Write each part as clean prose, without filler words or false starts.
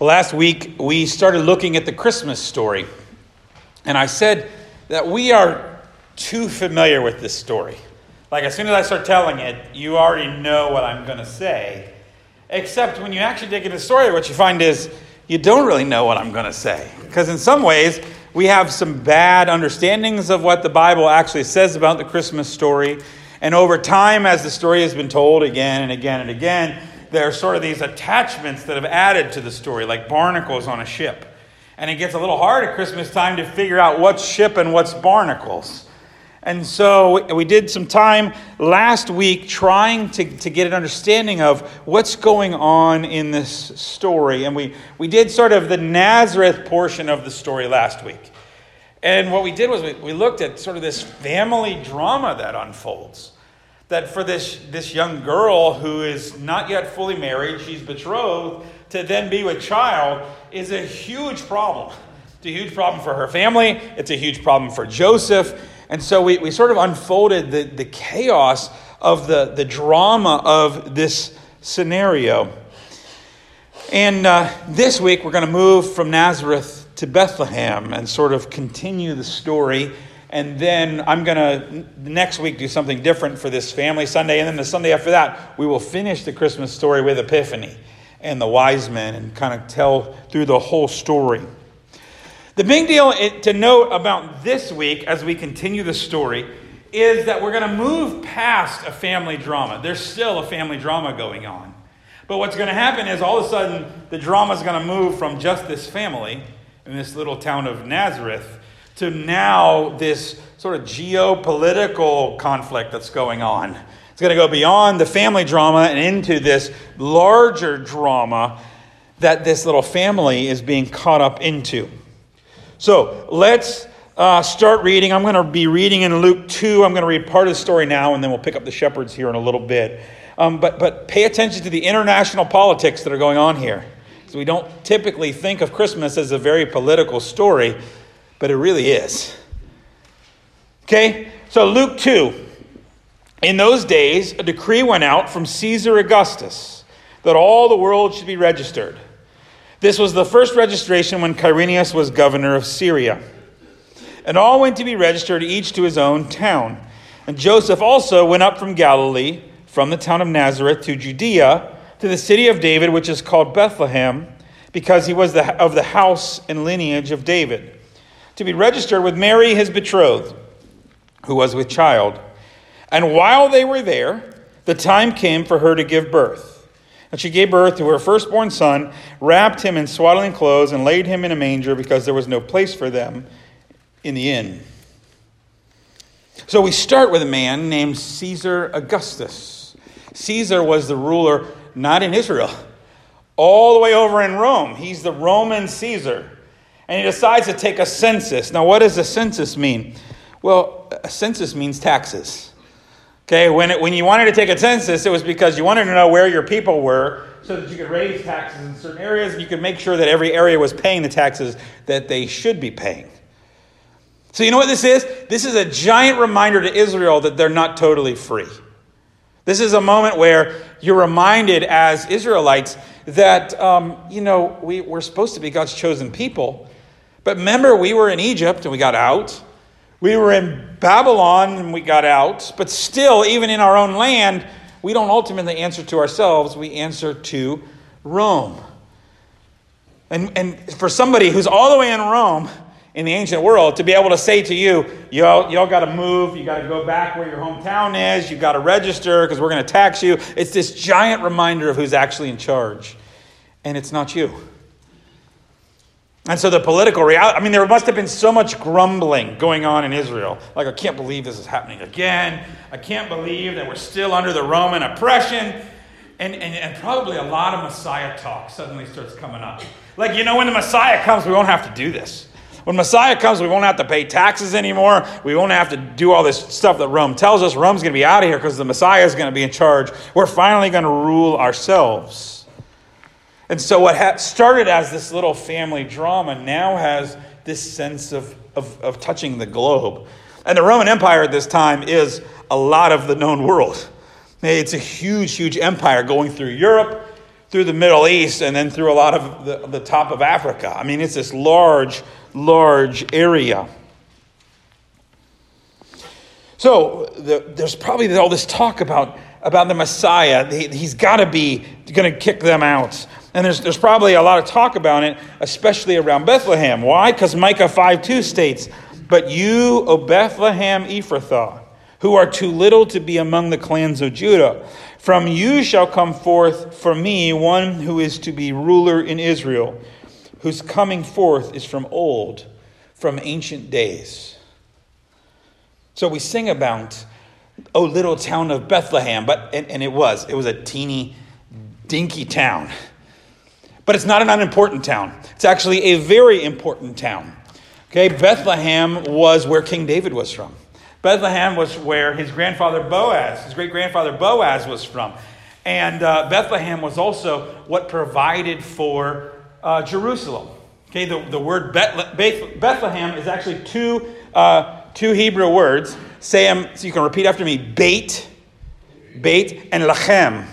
Last week, we started looking at the Christmas story, and I said that we are too familiar with this story. Like, as soon as I start telling it, you already know what I'm going to say, except when you actually dig into the story, what you find is you don't really know what I'm going to say, because in some ways, we have some bad understandings of what the Bible actually says about the Christmas story, and over time, as the story has been told again and again and again, there are sort of these attachments that have added to the story, like barnacles on a ship. And it gets a little hard at Christmas time to figure out what's ship and what's barnacles. And so we did some time last week trying to get an understanding of what's going on in this story. And we did sort of the Nazareth portion of the story last week. And what we did was we looked at sort of this family drama that unfolds. That for this young girl who is not yet fully married, she's betrothed, to then be with child is a huge problem. It's a huge problem for her family. It's a huge problem for Joseph. And so we sort of unfolded the chaos of the drama of this scenario. And this week we're going to move from Nazareth to Bethlehem and sort of continue the story. And then I'm going to, next week, do something different for this Family Sunday. And then the Sunday after that, we will finish the Christmas story with Epiphany and the wise men and kind of tell through the whole story. The big deal to note about this week as we continue the story is that we're going to move past a family drama. There's still a family drama going on. But what's going to happen is all of a sudden the drama is going to move from just this family in this little town of Nazareth to now this sort of geopolitical conflict that's going on. It's going to go beyond the family drama and into this larger drama that this little family is being caught up into. So let's start reading. I'm going to be reading in Luke 2. I'm going to read part of the story now, and then we'll pick up the shepherds here in a little bit. But pay attention to the international politics that are going on here. So we don't typically think of Christmas as a very political story, but it really is. Okay, so Luke 2. In those days, a decree went out from Caesar Augustus that all the world should be registered. This was the first registration when Quirinius was governor of Syria. And all went to be registered, each to his own town. And Joseph also went up from Galilee, from the town of Nazareth to Judea, to the city of David, which is called Bethlehem, because he was of the house and lineage of David, to be registered with Mary, his betrothed, who was with child. And while they were there, the time came for her to give birth. And she gave birth to her firstborn son, wrapped him in swaddling clothes, and laid him in a manger because there was no place for them in the inn. So we start with a man named Caesar Augustus. Caesar was the ruler, not in Israel, all the way over in Rome. He's the Roman Caesar. And he decides to take a census. Now, what does a census mean? Well, a census means taxes. Okay, when you wanted to take a census, it was because you wanted to know where your people were so that you could raise taxes in certain areas and you could make sure that every area was paying the taxes that they should be paying. So you know what this is? This is a giant reminder to Israel that they're not totally free. This is a moment where you're reminded as Israelites that, we're supposed to be God's chosen people. But remember, we were in Egypt and we got out. We were in Babylon and we got out. But still, even in our own land, we don't ultimately answer to ourselves. We answer to Rome. And for somebody who's all the way in Rome in the ancient world, to be able to say to you, y'all got to move. You got to go back where your hometown is. You got to register because we're going to tax you. It's this giant reminder of who's actually in charge. And it's not you. And so the political reality, there must have been so much grumbling going on in Israel. Like, I can't believe this is happening again. I can't believe that we're still under the Roman oppression. And probably a lot of Messiah talk suddenly starts coming up. Like, when the Messiah comes, we won't have to do this. When Messiah comes, we won't have to pay taxes anymore. We won't have to do all this stuff that Rome tells us. Rome's going to be out of here because the Messiah is going to be in charge. We're finally going to rule ourselves. And so what started as this little family drama now has this sense of touching the globe. And the Roman Empire at this time is a lot of the known world. It's a huge, huge empire going through Europe, through the Middle East and then through a lot of the top of Africa. I mean, it's this large area. So there's probably all this talk about the Messiah. He's got to be going to kick them out. And there's probably a lot of talk about it, especially around Bethlehem. Why? Because Micah 5:2 states, "But you, O Bethlehem Ephrathah, who are too little to be among the clans of Judah, from you shall come forth for me one who is to be ruler in Israel, whose coming forth is from old, from ancient days." So we sing about, "O little town of Bethlehem," and it was a teeny dinky town. But it's not an unimportant town. It's actually a very important town. Okay, Bethlehem was where King David was from. Bethlehem was where his great-grandfather Boaz was from. And Bethlehem was also what provided for Jerusalem. Okay, the word Bethlehem is actually two Hebrew words. Say them, so you can repeat after me. Beit, and Lachem.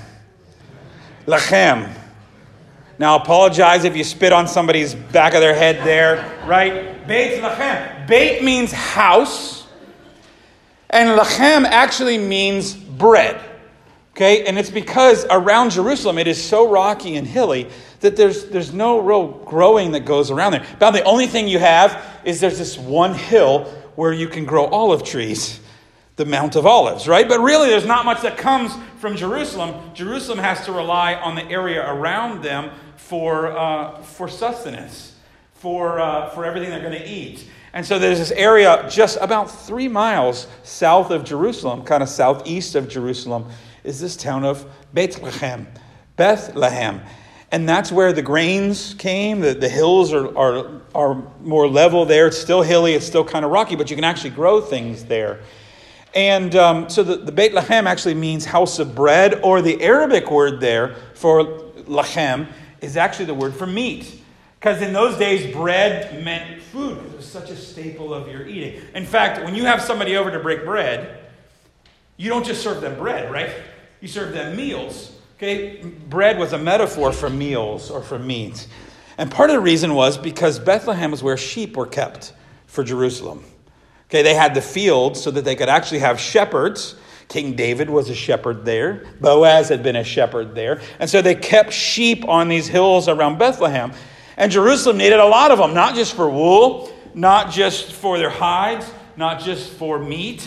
Now, apologize if you spit on somebody's back of their head there, right? Beit Lachem. Beit means house, and Lachem actually means bread, okay? And it's because around Jerusalem, it is so rocky and hilly that there's no real growing that goes around there. About the only thing you have is there's this one hill where you can grow olive trees, the Mount of Olives, right? But really, there's not much that comes from Jerusalem. Jerusalem has to rely on the area around them for sustenance, for everything they're going to eat. And so there's this area just about 3 miles south of Jerusalem, kind of southeast of Jerusalem, is this town of Bethlehem. And that's where the grains came. The hills are more level there. It's still hilly. It's still kind of rocky, but you can actually grow things there. And so the Beit Lachem actually means house of bread, or the Arabic word there for lachem is actually the word for meat. Because in those days, bread meant food. It was such a staple of your eating. In fact, when you have somebody over to break bread, you don't just serve them bread, right? You serve them meals. Okay, bread was a metaphor for meals or for meat. And part of the reason was because Bethlehem was where sheep were kept for Jerusalem. Okay, they had the fields so that they could actually have shepherds. King David was a shepherd there. Boaz had been a shepherd there. And so they kept sheep on these hills around Bethlehem. And Jerusalem needed a lot of them, not just for wool, not just for their hides, not just for meat,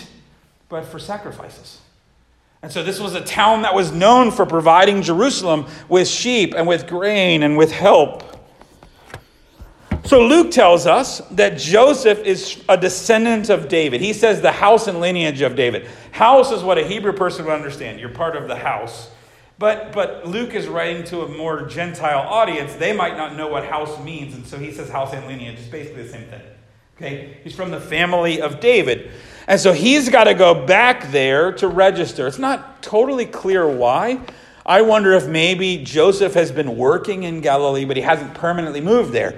but for sacrifices. And so this was a town that was known for providing Jerusalem with sheep and with grain and with help. So Luke tells us that Joseph is a descendant of David. He says the house and lineage of David. House is what a Hebrew person would understand. You're part of the house. But Luke is writing to a more Gentile audience. They might not know what house means. And so he says house and lineage is basically the same thing. Okay, he's from the family of David. And so he's got to go back there to register. It's not totally clear why. I wonder if maybe Joseph has been working in Galilee, but he hasn't permanently moved there.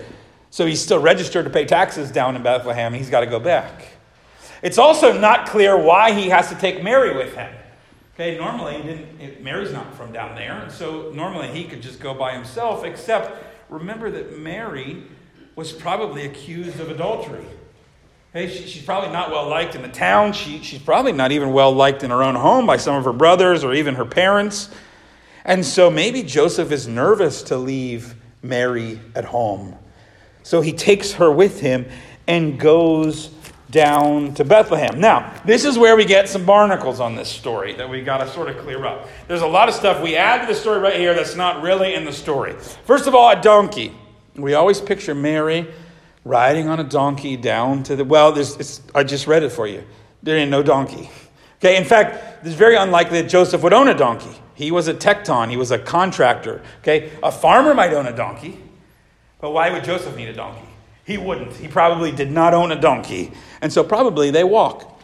So he's still registered to pay taxes down in Bethlehem, and he's got to go back. It's also not clear why he has to take Mary with him. Okay, normally Mary's not from down there, and so normally he could just go by himself, except remember that Mary was probably accused of adultery. Okay, she's probably not well-liked in the town. She's probably not even well-liked in her own home by some of her brothers or even her parents. And so maybe Joseph is nervous to leave Mary at home. So he takes her with him and goes down to Bethlehem. Now, this is where we get some barnacles on this story that we got to sort of clear up. There's a lot of stuff we add to the story right here that's not really in the story. First of all, a donkey. We always picture Mary riding on a donkey down to the... Well, I just read it for you. There ain't no donkey. Okay, in fact, it's very unlikely that Joseph would own a donkey. He was a tecton. He was a contractor. Okay, a farmer might own a donkey. But why would Joseph need a donkey? He wouldn't. He probably did not own a donkey. And so probably they walk.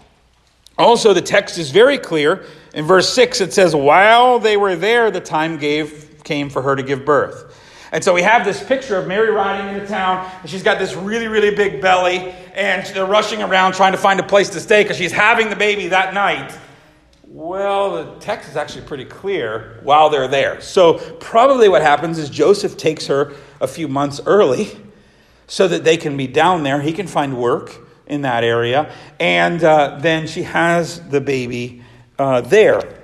Also, the text is very clear. In verse 6, it says, while they were there, the time came for her to give birth. And so we have this picture of Mary riding into town. And she's got this really, really big belly. And they're rushing around trying to find a place to stay because she's having the baby that night. Well, the text is actually pretty clear while they're there. So probably what happens is Joseph takes her a few months early so that they can be down there. He can find work in that area. And then she has the baby there.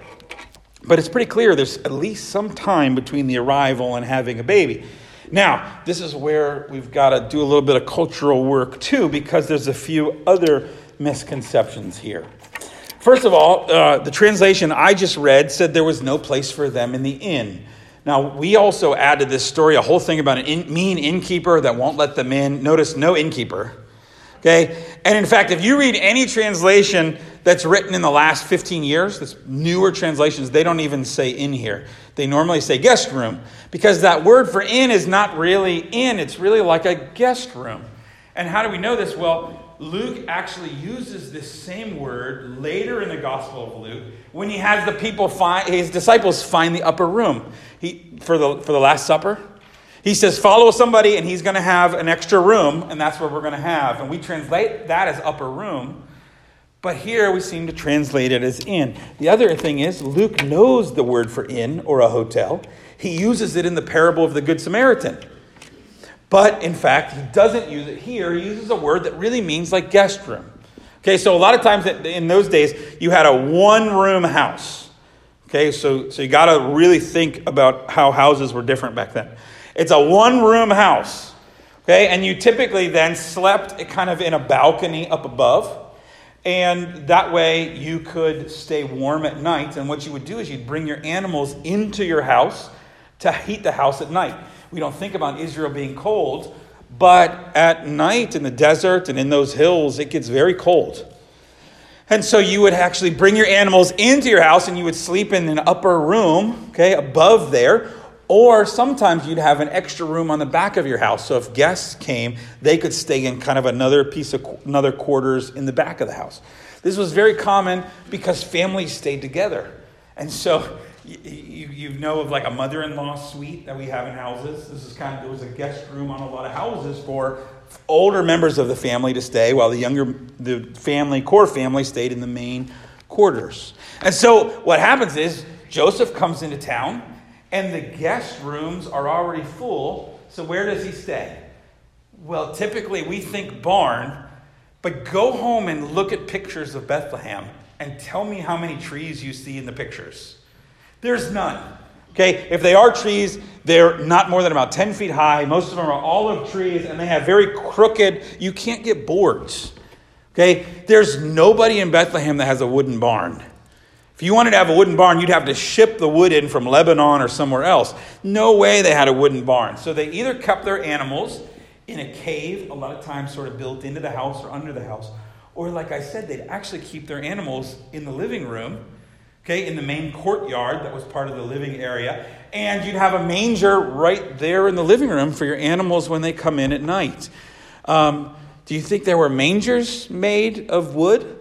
But it's pretty clear there's at least some time between the arrival and having a baby. Now, this is where we've got to do a little bit of cultural work too, because there's a few other misconceptions here. First of all, the translation I just read said there was no place for them in the inn. Now, we also added to this story a whole thing about an mean innkeeper that won't let them in. Notice no innkeeper. Okay? And in fact, if you read any translation that's written in the last 15 years, that's newer translations, they don't even say inn here. They normally say guest room, because that word for inn is not really inn. It's really like a guest room. And how do we know this? Well, Luke actually uses this same word later in the Gospel of Luke when he has the people his disciples find the upper room. For the Last Supper, he says, follow somebody, and he's going to have an extra room, and that's where we're going to have. And we translate that as upper room, but here we seem to translate it as inn. The other thing is Luke knows the word for inn or a hotel. He uses it in the parable of the Good Samaritan. But, in fact, he doesn't use it here. He uses a word that really means like guest room. Okay, so a lot of times in those days, you had a one-room house. Okay, so you got to really think about how houses were different back then. It's a one-room house. Okay, and you typically then slept kind of in a balcony up above. And that way you could stay warm at night. And what you would do is you'd bring your animals into your house to heat the house at night. We don't think about Israel being cold, but at night in the desert and in those hills, it gets very cold. And so you would actually bring your animals into your house and you would sleep in an upper room, okay, above there. Or sometimes you'd have an extra room on the back of your house. So if guests came, they could stay in kind of another quarters in the back of the house. This was very common because families stayed together. And so you know of like a mother-in-law suite that we have in houses. This is kind of, there was a guest room on a lot of houses for older members of the family to stay while the core family stayed in the main quarters. And so what happens is Joseph comes into town and the guest rooms are already full. So where does he stay? Well, typically we think barn, but go home and look at pictures of Bethlehem and tell me how many trees you see in the pictures. There's none. Okay, if they are trees, they're not more than about 10 feet high. Most of them are olive trees, and they have very crooked, you can't get boards. Okay, there's nobody in Bethlehem that has a wooden barn. If you wanted to have a wooden barn, you'd have to ship the wood in from Lebanon or somewhere else. No way they had a wooden barn. So they either kept their animals in a cave, a lot of times sort of built into the house or under the house, or like I said, they'd actually keep their animals in the living room. Okay, in the main courtyard that was part of the living area. And you'd have a manger right there in the living room for your animals when they come in at night. Do you think there were mangers made of wood?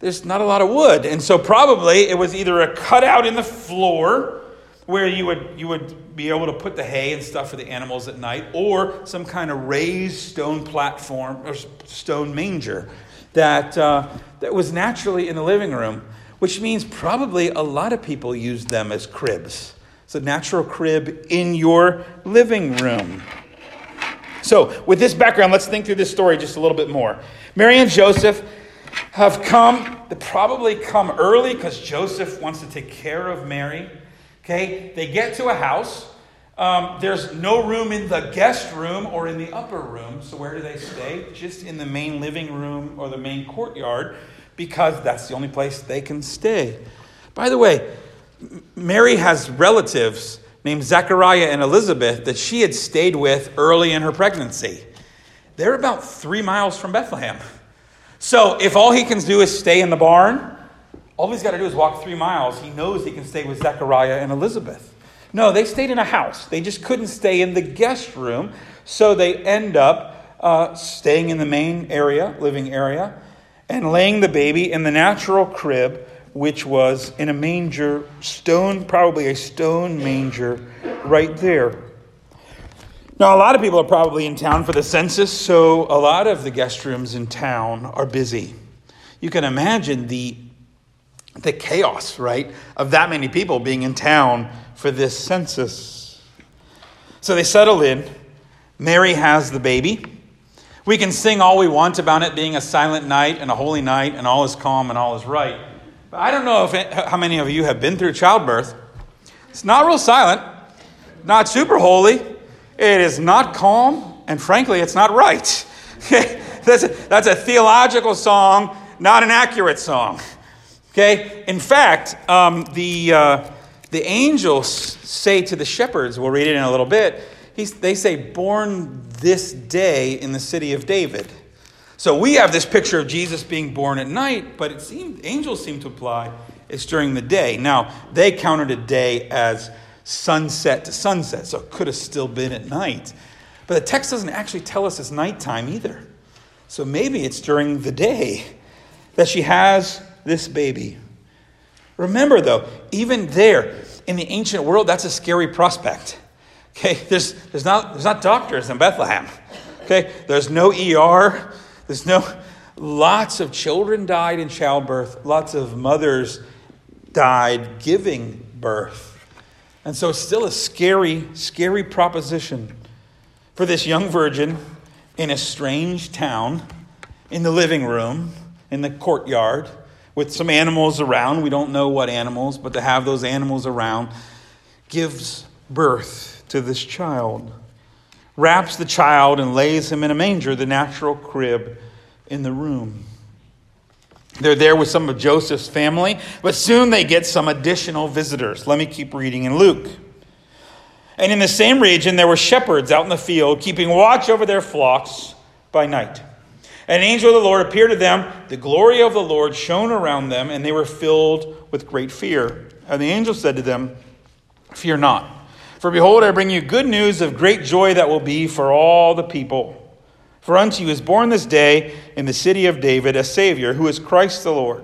There's not a lot of wood. And so probably it was either a cutout in the floor where you would be able to put the hay and stuff for the animals at night, or some kind of raised stone platform or stone manger that was naturally in the living room. Which means probably a lot of people use them as cribs. It's a natural crib in your living room. So with this background, let's think through this story just a little bit more. Mary and Joseph have come. They probably come early because Joseph wants to take care of Mary. Okay, they get to a house. There's no room in the guest room or in the upper room. So where do they stay? Just in the main living room or the main courtyard, because that's the only place they can stay. By the way, Mary has relatives named Zechariah and Elizabeth that she had stayed with early in her pregnancy. They're about 3 miles from Bethlehem. So if all he can do is stay in the barn, all he's got to do is walk 3 miles. He knows he can stay with Zechariah and Elizabeth. No, they stayed in a house. They just couldn't stay in the guest room. So they end up staying in the main area, living area, and laying the baby in the natural crib, which was in a manger, probably a stone manger right there. Now, a lot of people are probably in town for the census, so a lot of the guest rooms in town are busy. You can imagine the the chaos, right, of that many people being in town for this census. So they settle in. Mary has the baby. We can sing all we want about it being a silent night and a holy night and all is calm and all is right. But I don't know if how many of you have been through childbirth. It's not real silent, not super holy. It is not calm, and frankly, it's not right. That's a theological song, not an accurate song. Okay. In fact, the angels say to the shepherds, we'll read it in a little bit, they say, born this day in the city of David. So we have this picture of Jesus being born at night, but angels seem to imply it's during the day. Now, they counted a day as sunset to sunset, so it could have still been at night. But the text doesn't actually tell us it's nighttime either. So maybe it's during the day that she has this baby. Remember, though, even there in the ancient world, that's a scary prospect. Okay, there's not doctors in Bethlehem. Okay, there's no ER. Lots of children died in childbirth. Lots of mothers died giving birth. And so it's still a scary, scary proposition for this young virgin in a strange town, in the living room, in the courtyard, with some animals around. We don't know what animals, but to have those animals around, gives birth to this child, wraps the child and lays him in a manger, the natural crib in the room. They're there with some of Joseph's family, but soon they get some additional visitors. Let me keep reading in Luke. And in the same region, there were shepherds out in the field, keeping watch over their flocks by night. An angel of the Lord appeared to them. The glory of the Lord shone around them, and they were filled with great fear. And the angel said to them, "Fear not, for behold, I bring you good news of great joy that will be for all the people. For unto you is born this day in the city of David a Savior, who is Christ the Lord.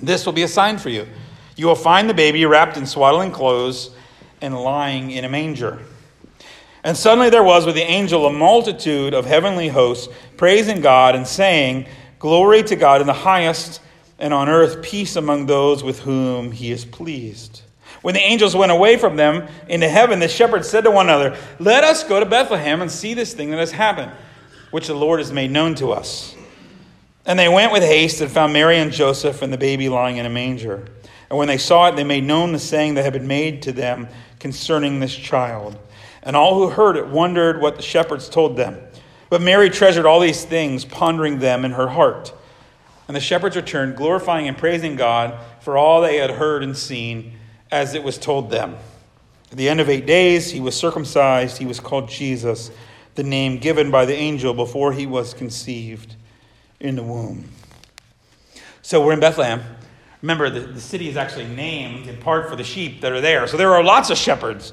This will be a sign for you. You will find the baby wrapped in swaddling clothes and lying in a manger." And suddenly there was with the angel a multitude of heavenly hosts, praising God and saying, "Glory to God in the highest, and on earth peace among those with whom he is pleased." When the angels went away from them into heaven, the shepherds said to one another, "Let us go to Bethlehem and see this thing that has happened, which the Lord has made known to us." And they went with haste and found Mary and Joseph and the baby lying in a manger. And when they saw it, they made known the saying that had been made to them concerning this child. And all who heard it wondered what the shepherds told them. But Mary treasured all these things, pondering them in her heart. And the shepherds returned, glorifying and praising God for all they had heard and seen, as it was told them. At the end of 8 days, he was circumcised. He was called Jesus, the name given by the angel before he was conceived in the womb. So we're in Bethlehem. Remember, the city is actually named in part for the sheep that are there. So there are lots of shepherds.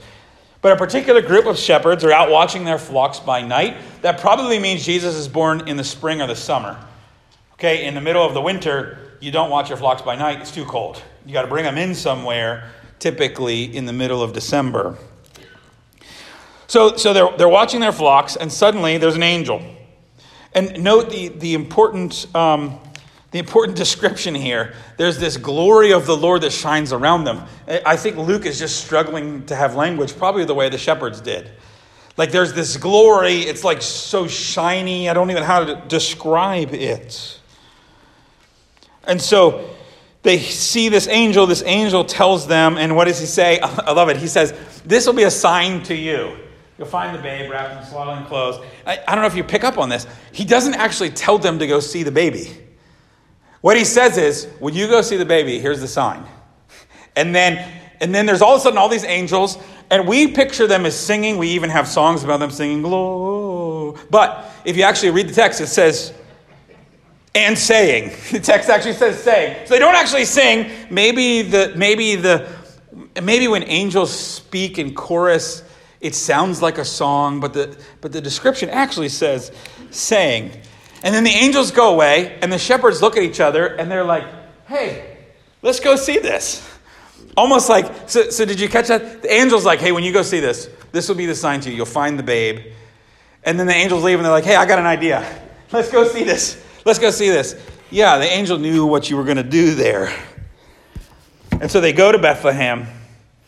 But a particular group of shepherds are out watching their flocks by night. That probably means Jesus is born in the spring or the summer. Okay, in the middle of the winter, you don't watch your flocks by night. It's too cold. You got to bring them in somewhere, typically in the middle of December. So they're watching their flocks, and suddenly there's an angel. And note the important description here. There's this glory of the Lord that shines around them. I think Luke is just struggling to have language, probably the way the shepherds did. Like there's this glory, it's like so shiny, I don't even know how to describe it. And so they see this angel tells them, and what does he say? I love it. He says, "This will be a sign to you. You'll find the babe wrapped in swaddling clothes." I don't know if you pick up on this. He doesn't actually tell them to go see the baby. What he says is, when you go see the baby, here's the sign. And then there's all of a sudden all these angels, and we picture them as singing. We even have songs about them singing, "Glow." But if you actually read the text, it says, "And saying." The text actually says "saying." So they don't actually sing. Maybe when angels speak in chorus, it sounds like a song, but the description actually says "saying." And then the angels go away, and the shepherds look at each other, and they're like, "Hey, let's go see this." Almost like, so did you catch that? The angel's like, "Hey, when you go see this, this will be the sign to you. You'll find the babe." And then the angels leave, and they're like, "Hey, I got an idea. Let's go see this. Let's go see this." Yeah, the angel knew what you were going to do there. And so they go to Bethlehem.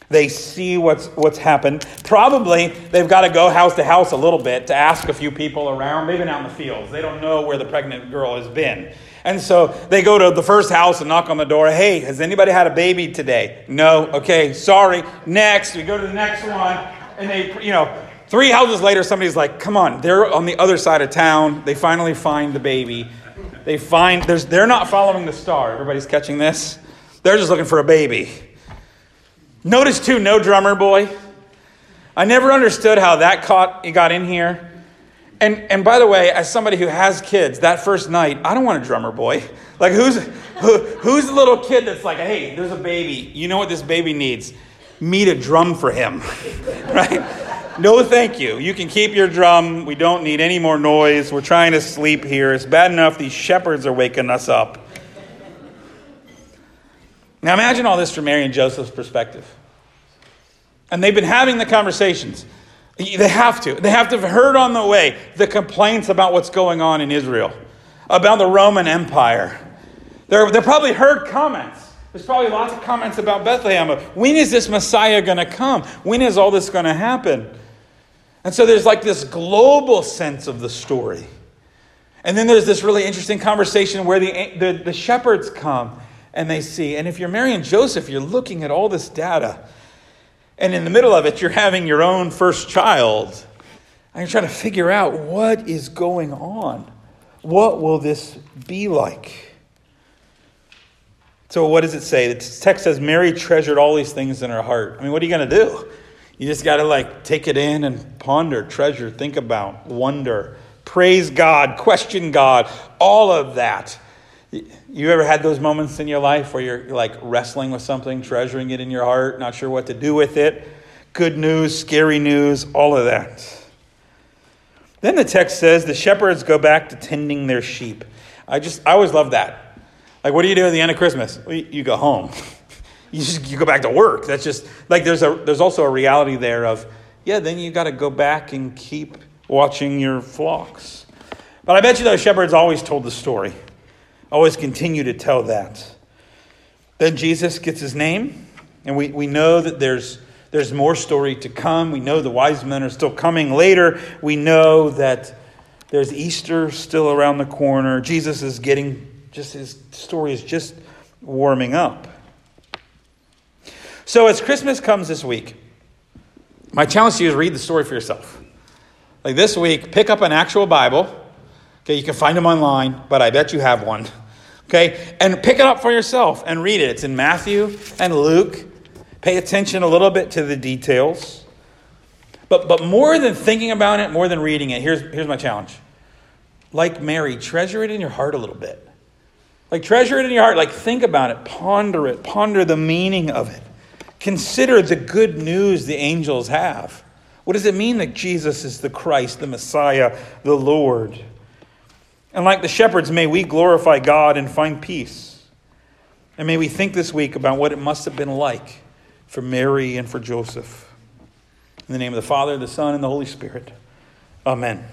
They see what's happened. Probably they've got to go house to house a little bit to ask a few people around. They've been out in the fields. They don't know where the pregnant girl has been. And so they go to the first house and knock on the door. Hey, has anybody had a baby today? No. Okay, sorry. Next. We go to the next one. And they, 3 houses later, somebody's like, come on, they're on the other side of town. They finally find the baby. They find, they're not following the star. Everybody's catching this? They're just looking for a baby. Notice too, no drummer boy. I never understood how that got in here. And by the way, as somebody who has kids, that first night, I don't want a drummer boy. Like who's the little kid that's like, hey, there's a baby. You know what this baby needs? Me to drum for him, right? No, thank you. You can keep your drum. We don't need any more noise. We're trying to sleep here. It's bad enough these shepherds are waking us up. Now imagine all this from Mary and Joseph's perspective. And they've been having the conversations. They have to. They have to have heard on the way the complaints about what's going on in Israel, about the Roman Empire. They probably heard comments. There's probably lots of comments about Bethlehem. When is this Messiah going to come? When is all this going to happen? And so there's like this global sense of the story. And then there's this really interesting conversation where the shepherds come and they see. And if you're Mary and Joseph, you're looking at all this data. And in the middle of it, you're having your own first child. And you're trying to figure out what is going on. What will this be like? So what does it say? The text says Mary treasured all these things in her heart. I mean, what are you going to do? You just got to take it in and ponder, treasure, think about, wonder, praise God, question God, all of that. You ever had those moments in your life where you're like wrestling with something, treasuring it in your heart, not sure what to do with it? Good news, scary news, all of that. Then the text says the shepherds go back to tending their sheep. I always love that. Like, what do you do at the end of Christmas? Well, you go home. You go back to work. That's just like there's also a reality there of, yeah, then you got to go back and keep watching your flocks. But I bet you those shepherds always told the story, always continue to tell that. Then Jesus gets his name, and we know that there's more story to come. We know the wise men are still coming later. We know that there's Easter still around the corner. Jesus is getting... just his story is just warming up. So as Christmas comes this week, my challenge to you is read the story for yourself. Like this week, pick up an actual Bible. Okay, you can find them online, but I bet you have one. Okay, and pick it up for yourself and read it. It's in Matthew and Luke. Pay attention a little bit to the details. But more than thinking about it, more than reading it, here's my challenge. Like Mary, treasure it in your heart a little bit. Like treasure it in your heart. Like think about it. Ponder it. Ponder the meaning of it. Consider the good news the angels have. What does it mean that Jesus is the Christ, the Messiah, the Lord? And like the shepherds, may we glorify God and find peace. And may we think this week about what it must have been like for Mary and for Joseph. In the name of the Father, the Son, and the Holy Spirit. Amen.